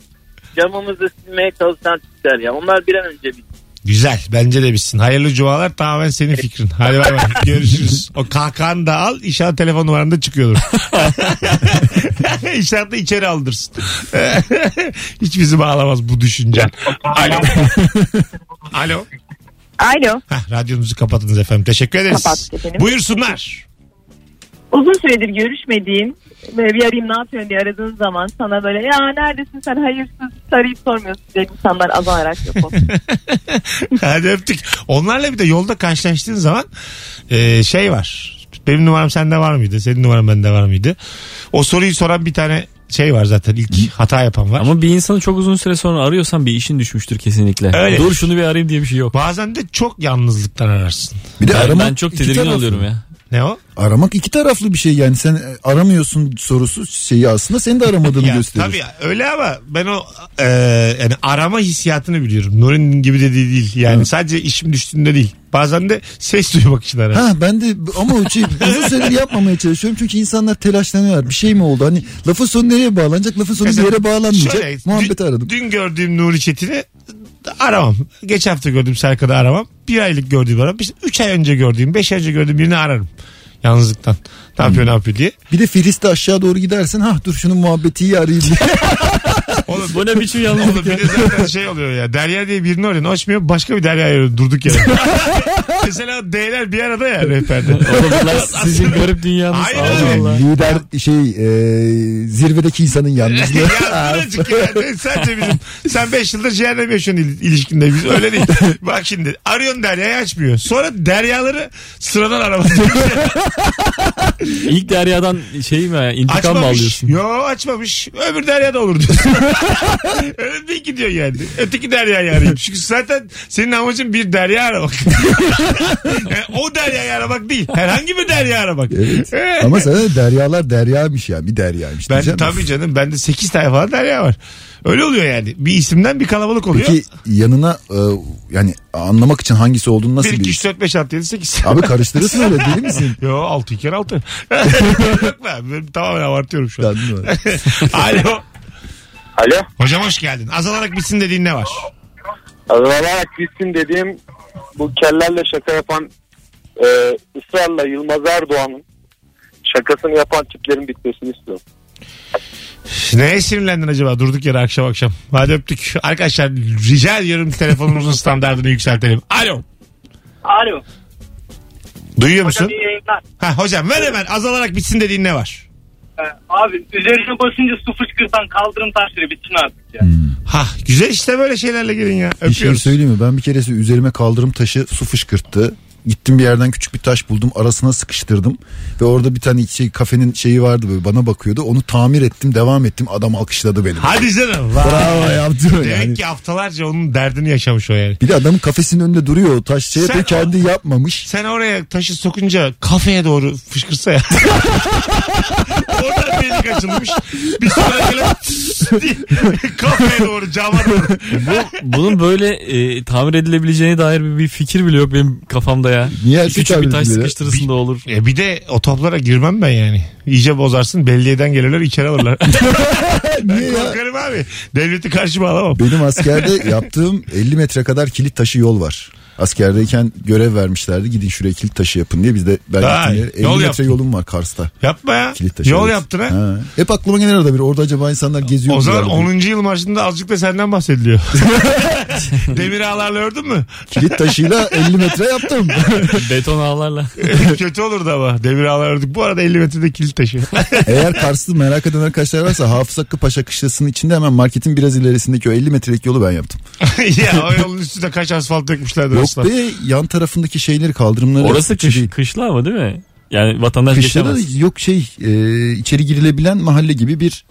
camımızı silmeye çalışan tipler ya. Onlar bir an önce bitsin. Güzel. Bence de bitsin. Hayırlı cumalar tamamen senin fikrin. Hadi bay bay. Görüşürüz. O kahkahanı da al. İnşallah telefon numaran da çıkıyordur. İnşallah da içeri aldırsın. Hiç bizi bağlamaz bu düşüncen. Alo. Alo. Radyonuzu kapatınız efendim. Teşekkür ederiz. Kapattık efendim. Buyursunlar. Uzun süredir görüşmediğin böyle bir arayayım ne yapıyorsun diye aradığın zaman sana böyle ya neredesin sen hayırsız arayıp sormuyorsun diye insanlar azalarak yok. Hadi öptük. Onlarla bir de yolda karşılaştığın zaman şey var. Benim numaram sende var mıydı? Senin numaran bende var mıydı? O soruyu soran bir tane şey var zaten, ilk hata yapan var. Ama bir insanı çok uzun süre sonra arıyorsan bir işin düşmüştür kesinlikle. Öyle. Dur şunu bir arayayım diye bir şey yok. Bazen de çok yalnızlıktan ararsın. Bir de ben çok tedirgin oluyorum ya. Ne o? Aramak iki taraflı bir şey yani, sen aramıyorsun sorusu şeyi aslında seni de aramadığını gösterir. Tabii ya, öyle ama ben o yani arama hissiyatını biliyorum. Nuri'nin gibi de değil yani, sadece işim düştüğünde değil. Bazen de ses duymak için ararım. Ha, ben de ama o şey uzun süredir yapmamaya çalışıyorum çünkü insanlar telaşlanıyorlar. Bir şey mi oldu? Hani lafın sonu nereye bağlanacak? Lafın sonu mesela, bir yere bağlanmayacak. Şöyle, muhabbeti aradım. Dün gördüğüm Nuri Çetin'i aramam. Geç hafta gördüğüm Serkan'ı aramam. Bir aylık gördüğüm aramam. 3 ay önce gördüğüm, 5 ay önce gördüğüm birini ararım. Yalnızlıktan. Ne yapıyor ne yapıyor diye. Bir de Filis'te aşağı doğru gidersen ha dur şunun muhabbetiyi arayayım diye. Oğlum bu ne biçim yalnızlık ya. Bir de zaten şey oluyor ya. Derya diye birini oradan açmıyor. Başka bir Derya durduk yere. Mesela D'ler bir arada ya rehberde. Oğlum sizin garip dünyanız. Aynen öyle. Lider zirvedeki insanın yalnızlığı. Yalnızlık yani. Sadece bizim. Sen 5 yıldır cehennem yaşıyorsun ilişkinde. Biz öyle değil. Bak şimdi arıyorsun Derya'yı açmıyor. Sonra Deryaları sıradan aramak. İlk Derya'dan şey mi? İntikam mı alıyorsun? Yo açmamış. Öbür Derya'da olur diyorsun. Öyle bir gidiyor yani. Öteki Derya'yı arayayım. Çünkü zaten senin amacın bir Derya aramak. Yani o Derya'yı aramak değil. Herhangi bir Derya aramak. Evet. Ama sana Deryalar Derya'mış ya. Bir Derya'ymış. Ben, tabii canım. Bende 8 tane falan Derya var. Öyle oluyor yani. Bir isimden bir kalabalık oluyor. Peki yanına yani anlamak için hangisi olduğunu nasıl bilirsin? 1, 2, 3, 4, 5, 6, 7, 8. Abi karıştırırsın öyle değil misin? Yo 6 kere 6. Tamamen abartıyorum şu an. Alo. Alo. Hocam hoş geldin. Azalarak bitsin dediğin ne var? Azalarak bitsin dediğim bu kellerle şaka yapan ısrarla Yılmaz Erdoğan'ın şakasını yapan tiplerin bitmesini istiyorum. Neye sinirlendin acaba durduk yere akşam? Hadi öptük. Arkadaşlar rica ediyorum telefonumuzun standartını yükseltelim. Alo. Alo. Duyuyor musun? Hocam iyi yayınlar. Ha, hocam ver hemen azalarak bitsin dediğin ne var? Abi üzerine basınca su fışkırtan kaldırım taşları bitsin artık ya. Ha güzel işte böyle şeylerle gelin ya. Öpüyoruz. Bir şey söyleyeyim mi? Ben bir keresi üzerime kaldırım taşı su fışkırttı. Gittim bir yerden küçük bir taş buldum, arasına sıkıştırdım ve orada bir tane kafenin şeyi vardı böyle bana bakıyordu, onu tamir ettim, devam ettim, adam alkışladı beni. Hadi canım. Bravo yaptın yani. Demek ki haftalarca onun derdini yaşamış o yani. Bir de adamın kafesinin önünde duruyor o taş, şey yapıyor, kendi yapmamış. Sen oraya taşı sokunca kafeye doğru fışkırsa ya. Oradan delik açılmış. Bir sonra gelen kafeye doğru cama doğru. Bunun böyle tamir edilebileceğine dair bir fikir bile yok benim kafamda ya. Niye? Küçük bir taş sıkıştırısında olur. Bir de o toplara girmem ben yani. İyice bozarsın, belediyeden gelirler içeri alırlar. Niye ya? Korkarım abi. Devleti karşıma alamam. Benim askerde yaptığım 50 metre kadar kilit taşı yol var. Askerdeyken görev vermişlerdi. Gidin şuraya kilit taşı yapın diye. Bizde ben gittim yere. 50 metre yolum var Kars'ta. Yapma ya. Yol yaptın ha. Hep aklıma gelen arada bir. Orada acaba insanlar geziyor mu? O zaman 10. yıl marşında azıcık da senden bahsediliyor. Demir ağlarla ördün mü? Kilit taşıyla 50 metre yaptım. Beton ağlarla. Kötü olurdu ama. Demir ağlarla ördük. Bu arada 50 metrede kilit taşı. Eğer Kars'ta merak eden arkadaşlar varsa Hafızaklı Paşa Kışlası'nın içinde hemen marketin biraz ilerisindeki o 50 metrelik yolu ben yaptım. Ya o yolun üstüne kaç asfalt dökmüşlerdi. Yok be, yan tarafındaki şeyleri, kaldırımları. Orası kışla ama değil mi? Yani vatandaş geçemez. Kışla da yok içeri girilebilen mahalle gibi bir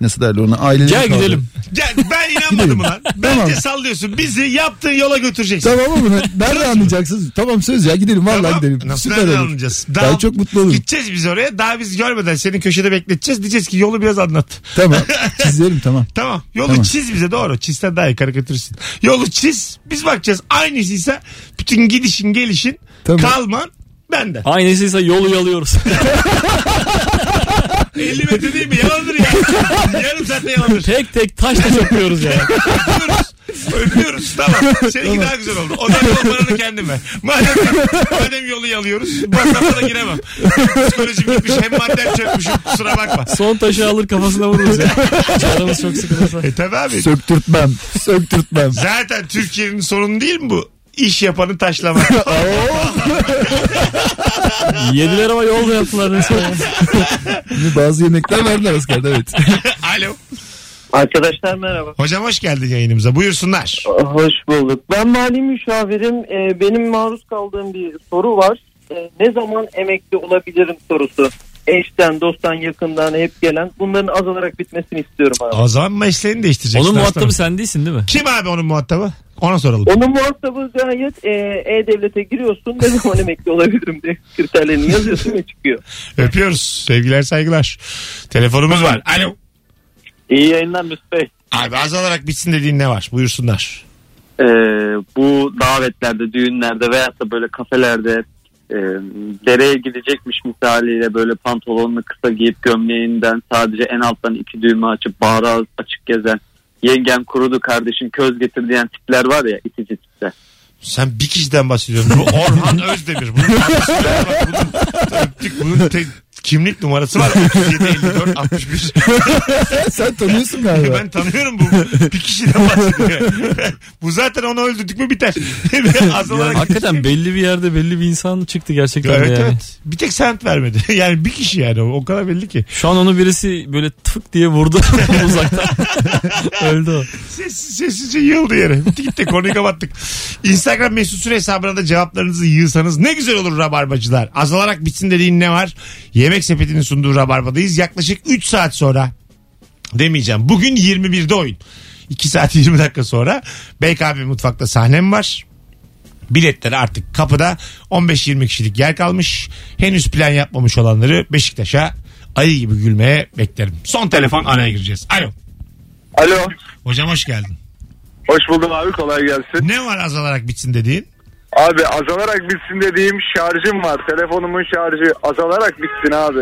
nasıl derler ona, aileleri. Gel kaldırım. Gidelim. Gel, ben inanmadım lan. Bence tamam. Sallıyorsun bizi, yaptığın yola götüreceksin. Tamam mı? Nerede anlayacaksınız? Tamam söz ya, gidelim vallahi tamam. Gidelim. Nasıl nerede anlayacağız? Daha çok mutlu olurum. Gideceğiz biz oraya, daha biz görmeden seni köşede bekleteceğiz. Diyeceğiz ki yolu biraz anlat. Tamam çizelim tamam. Tamam yolu çiz bize, doğru. Çizsen daha iyi karikatürsün. Yolu çiz, biz bakacağız. Aynısıysa bütün gidişin gelişin kalman. Ben de. Aynısıysa yolu yalıyoruz. 50 metre değil mi? Yalandır ya. Yarım saatte yalandır. Tek taşla çöpüyoruz ya. Öpüyoruz. Tamam. Seninki daha güzel oldu. O da paranı kendime. Madem yolu yalıyoruz. Masrafa da giremem. Psikolojim gitmiş. Hem madden çökmüşüm. Kusura bakma. Son taşı alır kafasına vururuz ya. Canımız çok sıkılırsa. Tabii abi. Söktürtmem. Zaten Türkiye'nin sorunu değil mi bu? İş yapanı taşlamak. Yediler ama yolda yaptılar mesela. Bazı yemekler verdiler askerde, evet. Alo. Arkadaşlar merhaba. Hocam hoş geldin yayınımıza. Buyursunlar. Hoş bulduk. Ben mali müşavirim. Benim maruz kaldığım bir soru var. Ne zaman emekli olabilirim sorusu. eşten, dosttan, yakından hep gelen, bunların azalarak bitmesini istiyorum abi. Azalan mesleğini değiştireceksin. Onun muhatabı sen değilsin değil mi? Kim abi onun muhatabı? Ona soralım. Onun muhatabı gayet e-devlete giriyorsun. Ne zaman emekli olabilirim diye kriterlerini yazıyorsun ve çıkıyor. Öpüyoruz. Sevgiler, saygılar. Telefonumuz var. Alo. İyi yayınlar Mesut Bey. Abi azalarak bitsin dediğin ne var? Buyursunlar. Bu davetlerde, düğünlerde veyahut da böyle kafelerde dereye gidecekmiş misaliyle böyle pantolonunu kısa giyip gömleğinden sadece en alttan iki düğme açıp bağrağı açık gezen, yengem kurudu kardeşim köz getir diyen tipler var ya, itici tipler. Sen bir kişiden bahsediyorsun. Orhan Özdemir. Bunun kimlik numarası var. 575461. Sen tanıyorsun galiba. Ben tanıyorum bu. Bir kişiden bahsediyor. Bu zaten onu öldürdük mü biter. Yani, hakikaten belli bir yerde belli bir insan çıktı gerçekten. Evet, yani. Evet. Bir tek sent vermedi. Yani bir kişi yani. O kadar belli ki. Şu an onu birisi böyle tık diye vurdu uzaktan. Öldü o. Sessizce yığıldı yere. Gitti, konuyu kapattık. Instagram Mesut Süre hesabına da cevaplarınızı yığsanız ne güzel olur rabarbacılar. Azalarak bitsin dediğin ne var? Yemek Sepeti'nin sunduğu Rabarba'dayız. Yaklaşık 3 saat sonra demeyeceğim. Bugün 21'de oyun. 2 saat 20 dakika sonra BKB Mutfak'ta sahnem var. Biletler artık kapıda. 15-20 kişilik yer kalmış. Henüz plan yapmamış olanları Beşiktaş'a ayı gibi gülmeye beklerim. Son telefon, araya gireceğiz. Alo. Alo. Hocam hoş geldin. Hoş buldum abi, kolay gelsin. Ne var azalarak bitsin dediğin? Abi azalarak bitsin dediğim şarjım var. Telefonumun şarjı azalarak bitsin abi.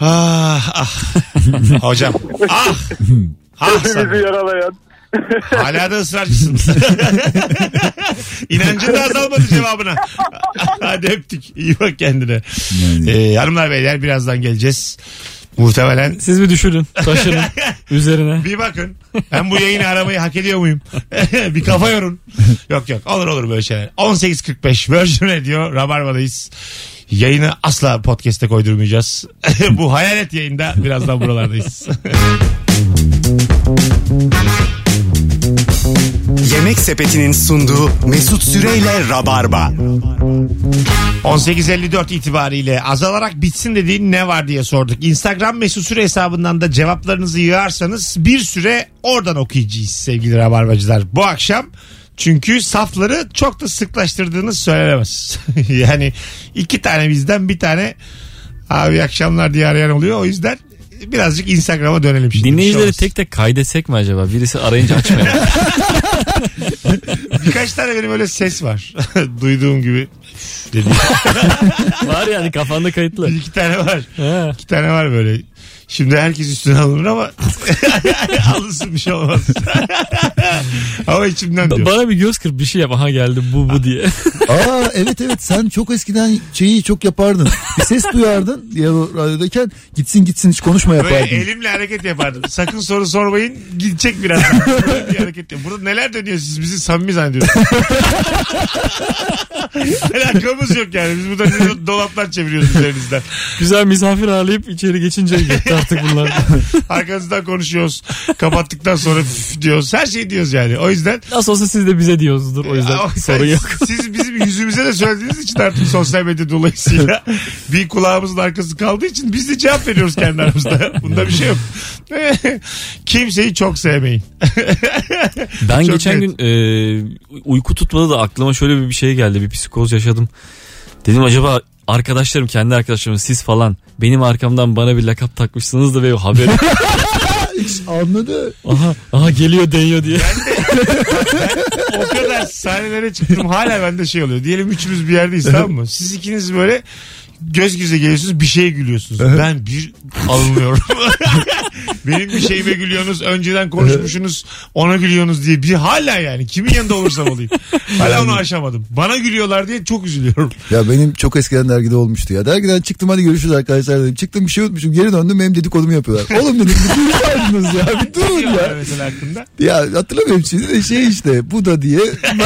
Ah, ah. Hocam. Ah. Ah sana. Bizi yaralayan. Hala da ısrarcısın. İnancın da azalmadı cevabına. Hadi öptük. İyi bak kendine. Hanımlar beyler birazdan geleceğiz. Muhtemelen. Siz mi düşürün? Taşırın. Üzerine. Bir bakın. Ben bu yayını aramayı hak ediyor muyum? Bir kafa yorun. Yok yok. Olur böyle şeyler. 18.45 Virgin Radio. Rabarba'dayız. Yayını asla podcast'e koydurmayacağız. Bu hayalet yayında birazdan buralardayız. Yemek Sepeti'nin sunduğu Mesut Süre'yle Rabarba. 18.54 itibariyle azalarak bitsin dediğin ne var diye sorduk. Instagram Mesut Süre hesabından da cevaplarınızı yığarsanız bir süre oradan okuyacağız sevgili Rabarbacılar. Bu akşam çünkü safları çok da sıklaştırdığınız söylenemez. Yani iki tane bizden bir tane abi akşamlar diye arayan oluyor, o yüzden... Birazcık Instagram'a dönelim şimdi. Dinleyicileri şey tek tek kaydetsek mi acaba? Birisi arayınca açmıyor. Birkaç tane benim öyle ses var. Duyduğum gibi. Var yani kafanda kayıtlı. İki tane var. He. İki tane var böyle. Şimdi herkes üstüne alınır ama alınsın bir şey olmaz. Ama içimden diyor. Bana bir göz kırp, bir şey yap. Aha geldi bu diye. Aa evet sen çok eskiden şeyi çok yapardın. Bir ses duyardın diye radyodayken gitsin hiç konuşma yapardın. Böyle elimle hareket yapardım. Sakın soru sormayın, gidecek biraz. Böyle bir hareket yap. Burada neler dönüyor, siz bizi samimi zannediyorsunuz. Alakamız yok yani. Biz burada dolaplar çeviriyoruz üzerinizden. Güzel misafir ağırlayıp içeri geçince gitti artık bunlar. Arkanızdan konuşuyoruz. Kapattıktan sonra diyoruz. Her şey diyoruz yani. O yüzden. Nasıl olsa siz de bize diyorsunuzdur. O yüzden sorun yok. Siz bizim yüzümüze de söylediğiniz için artık sosyal medya dolayısıyla bir kulağımızın arkası kaldığı için biz de cevap veriyoruz kendi aramızda. Bunda bir şey yok. Kimseyi çok sevmeyin. Ben çok geçen gün uyku tutmadı da aklıma şöyle bir şey geldi. Bir psikoz yaşadım. Dedim acaba arkadaşlarım, kendi arkadaşlarım, siz falan benim arkamdan bana bir lakap takmışsınız da benim haberim. Anladı. Aha geliyor deniyor diye. Ben o kadar sahnelere çıktım, hala bende şey oluyor. Diyelim üçümüz bir yerdeyiz, tamam mı? Siz ikiniz böyle göz göze geliyorsunuz, bir şeye gülüyorsunuz. Ben bir alınıyorum. Benim bir şeyime gülüyorsunuz, önceden konuşmuşsunuz, ona gülüyorsunuz diye bir hala yani kimin yanında olursam olayım. Hala onu aşamadım. Bana gülüyorlar diye çok üzülüyorum. Ya benim çok eskiden dergide olmuştu ya. Dergiden çıktım, hadi görüşürüz arkadaşlar dedim. Çıktım, bir şey unutmuşum, geri döndüm, benim dedikodumu yapıyorlar. Oğlum dedim, bir durun ya, bir durun ya. Ya hatırlamıyorum şimdi de şey işte bu da diye. Bu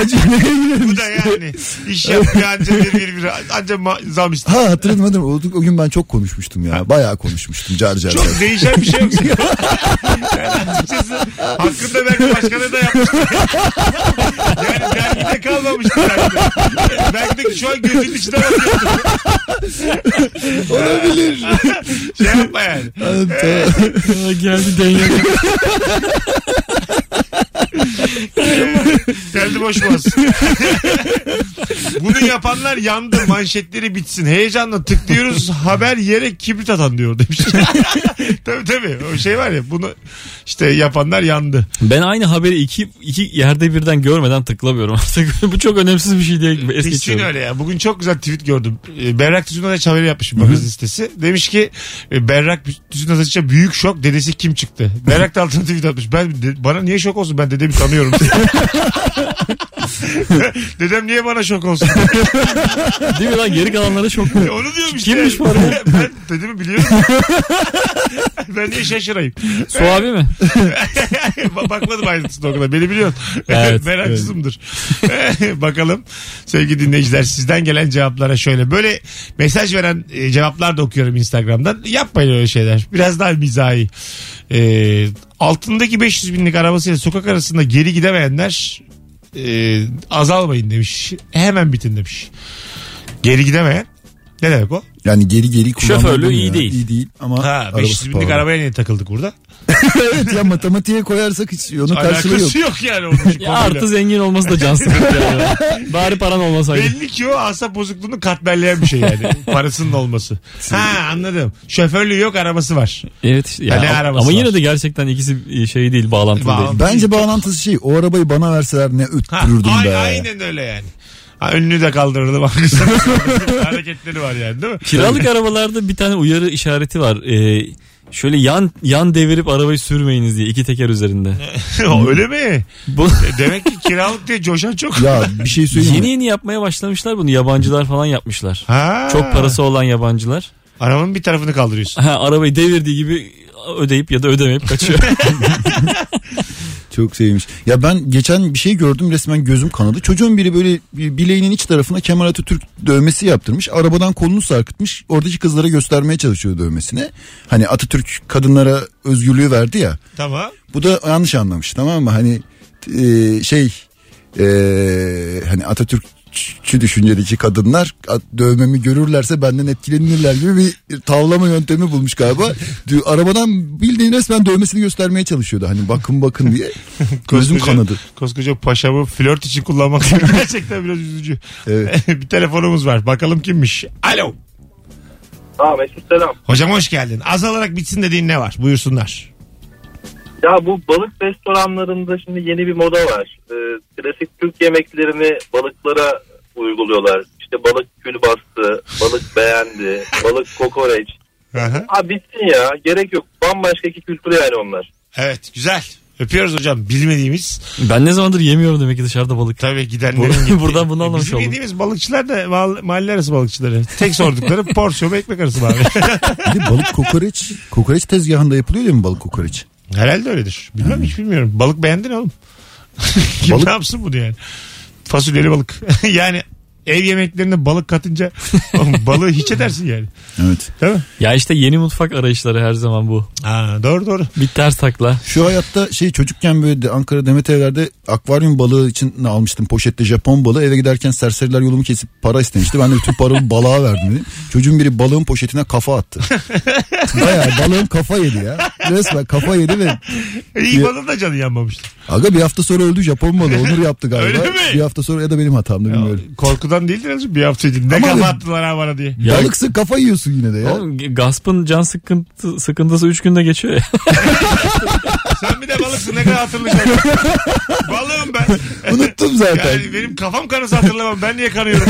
da yani iş yapıyor anca bir anca zam istiyor. Ha hatırladım. O gün ben çok konuşmuştum ya. Bayağı konuşmuştum car. Çok değişen bir şey yok. Yani açıkçası hakkında belki başkaları da yapmıştı. Yani dergide kalmamıştı. Belki de şu an gözünün içine bakıyordu. olabilir. Şey yapma yani. Geldi denge. Geldi boşmaz. Bunu yapanlar yandı, manşetleri bitsin. Heyecanla tıklıyoruz, haber yere kibrit atan diyor demiş. Tabii tabii, o şey var ya, bunu işte yapanlar yandı. Ben aynı haberi iki yerde birden görmeden tıklamıyorum artık. Bu çok önemsiz bir şey değil. Kesin öyle ya. Bugün çok güzel tweet gördüm. Berrak Tüzünataç haberi yapmış magazin sitesi. Demiş ki Berrak Tüzünataç'a büyük şok, dedesi kim çıktı? Berrak da altına tweet atmış. Bana niye şok olsun, ben dedemi tanıyorum. Dedem niye bana şok olsun? Değil mi lan, geri kalanlara şok mu? Onu diyorum işte. Kimmiş bu arada? Ben dedemi biliyorum. Ben niye şaşırayım? Su abi mi? Bakmadım ayrıntısına o kadar. Beni biliyorsun. Evet, meraklısımdır. Evet. Bakalım sevgili dinleyiciler, sizden gelen cevaplara şöyle. Böyle mesaj veren cevaplar da okuyorum Instagram'dan. Yapmayın öyle şeyler. Biraz daha mizahi. Altındaki 500 binlik arabasıyla sokak arasında geri gidemeyenler azalmayın demiş. Hemen bitin demiş. Geri gidemeyen ne demek o? Yani geri kullanmak. Şoförlüğü iyi değil. İyi değil ama ha, 500 binlik arabaya niye takıldık burada? Evet ya, matematiğe koyarsak hiç onun karşılığı yok. Yok yani onun için. Ya artı zengin olması da can sıkıntı yani. Bari paran olmasaydı. Belli ki o asap bozukluğunu katmerleyen bir şey yani. Parasının olması. Ha, anladım. Şoförlüğü yok, arabası var. Evet. Ya, yani arabası ama yine var. De gerçekten ikisi şey değil, bağlantılı değil. Bence bağlantısı şey, o arabayı bana verseler ne öttürürdüm ha, be. Aynen öyle yani. Ha, önünü de kaldırırdı bak. Hareketleri var yani, değil mi? Kiralık arabalarda bir tane uyarı işareti var. Şöyle yan devirip arabayı sürmeyiniz diye, iki teker üzerinde. Öyle mi? Demek ki kiralık diye coşan çok. Ya bir şey söyleyeyim. Yeni yapmaya başlamışlar bunu. Yabancılar falan yapmışlar. Ha. Çok parası olan yabancılar. Arabanın bir tarafını kaldırıyorsun. Ha, arabayı devirdiği gibi ödeyip ya da ödemeyip kaçıyor. Çok sevmiş. Ya ben geçen bir şey gördüm, resmen gözüm kanadı. Çocuğun biri böyle bileğinin iç tarafına Kemal Atatürk dövmesi yaptırmış. Arabadan kolunu sarkıtmış. Oradaki kızlara göstermeye çalışıyor dövmesini. Hani Atatürk kadınlara özgürlüğü verdi ya. Tamam. Bu da yanlış anlamış, tamam mı? Hani hani Atatürk şu düşüncedeki kadınlar dövmemi görürlerse benden etkilenirler gibi bir tavlama yöntemi bulmuş galiba. Arabadan bildiğin resmen dövmesini göstermeye çalışıyordu. Hani bakın diye. Gözüm kanadı. Koskoca paşamı flört için kullanmak gerçekten biraz üzücü. Evet. Bir telefonumuz var. Bakalım kimmiş? Alo. Mesut selam. Hocam hoş geldin. Azalarak bitsin dediğin ne var? Buyursunlar. Ya bu balık restoranlarında şimdi yeni bir moda var. Klasik Türk yemeklerini balıklara uyguluyorlar. İşte balık kül bastı, balık beğendi, balık kokoreç. Abi bitsin ya, gerek yok. Bambaşka iki kültür yani onlar. Evet, güzel. Öpüyoruz hocam, bilmediğimiz. Ben ne zamandır yemiyorum demek ki dışarıda balık. Tabii gidenlerin buradan bunu anlamış olduk. Bizim bildiğimiz balıkçılar da mahalle arası balıkçıları. Tek sordukları porsiyon ekmek arası var. Balık kokoreç. Kokoreç tezgahında yapılıyor değil mi balık kokoreç? Herhalde öyledir. Bilmem, hiç bilmiyorum. Balık beğendin oğlum. Balık? Ne yapsın bunu yani? Fasulyeli balık. Yani ev yemeklerine balık katınca balığı hiç edersin yani. Evet. Değil mi? Ya işte yeni mutfak arayışları her zaman bu. Aa, doğru. Bir ters takla. Şu hayatta çocukken böyle Ankara Demet evlerde akvaryum balığı için almıştım poşette Japon balığı. Eve giderken serseriler yolumu kesip para istemişti. Ben de bütün paramı balığa verdim dedi. Çocuğun biri balığın poşetine kafa attı. Bayağı balığın kafa yedi ya. Resmen kafa yedi ve... İyi balığın da canı yanmamıştı. Aga bir hafta sonra öldü Japon balığı. Onur yaptı galiba. Öyle mi? Bir hafta sonra ya da benim hatamdı bilmiyorum. Korkudan değildir azıcık, bir hafta için. Ne kafa attılar ha bana diye. Balıksın, kafa yiyorsun yine de ya. Oğlum, gaspın can sıkıntısı 3 günde geçiyor ya. Sen bir de balıksın, ne kadar hatırlayacaksın. Balığım ben. Unuttum zaten. Yani benim kafam kanası, hatırlamam. Ben niye kanıyorum?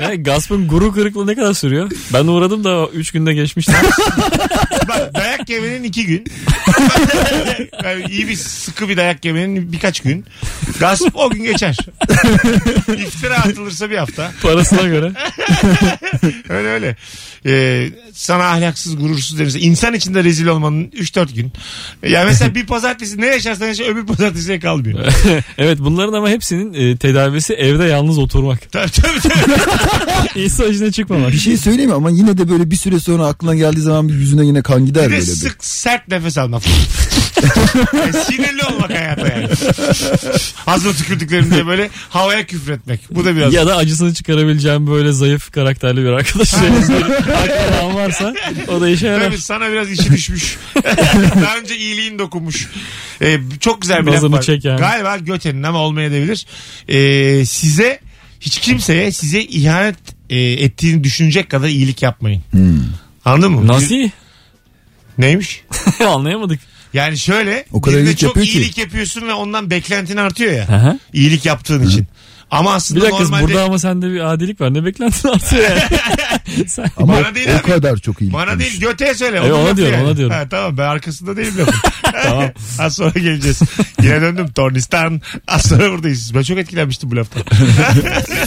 Yani gaspın guru kırıklığı ne kadar sürüyor? Ben uğradım da 3 günde geçmişti. Bak, dayak yemenin 2 gün. Yani iyi bir sıkı bir dayak yemenin birkaç gün. Gasp o gün geçer. İftira atılırsa bir hafta. Parasına göre. Öyle. Sana ahlaksız, gurursuz demiş. İnsan içinde rezil olmanın 3-4 gün. Yani mesela bir pazartesi ne yaşarsan yaşa, öbür pazartesiye kalmıyor. Evet, bunların ama hepsinin tedavisi evde yalnız oturmak. Tabii. İnsan içine çıkmamak. Bir şey söyleyeyim mi? Ama yine de böyle bir süre sonra aklına geldiği zaman yüzüne yine kan gider böyle. Bir de sık sert nefes almak. Sinirli olmak hayata yani. hazır tükürdüklerim diye böyle havaya küfretmek. Bu da biraz. Ya da acısını çıkarabileceğim böyle zayıf karakterli bir arkadaş. Akraban varsa o da işe yarar. Tabii sana biraz işi düşmüş. Daha önce iyiliğin dokunmuş. Çok güzel bir laf var. Yani. Galiba Göte'nin ama olmayabilir. Size hiç kimseye size ihanet ettiğini düşünecek kadar iyilik yapmayın. Hmm. Anladın mı? Nasıl? Neymiş? Anlayamadık. Yani şöyle, birine çok iyilik yapıyorsun ve ondan beklentin artıyor ya. Aha. İyilik yaptığın için. Ama aslında bir dakika, normalde... burada ama sende bir adilik var. Ne beklentin artıyor yani? Ama bana değil, o kadar çok iyilik. Bana değil, göteye söyle. Ona diyorum, yani. Ona diyorum. Ha, tamam, ben arkasında değilim. Tamam. Az sonra geleceğiz. Yine döndüm Tornistan. Az sonra buradayız. Ben çok etkilenmiştim bu laftan.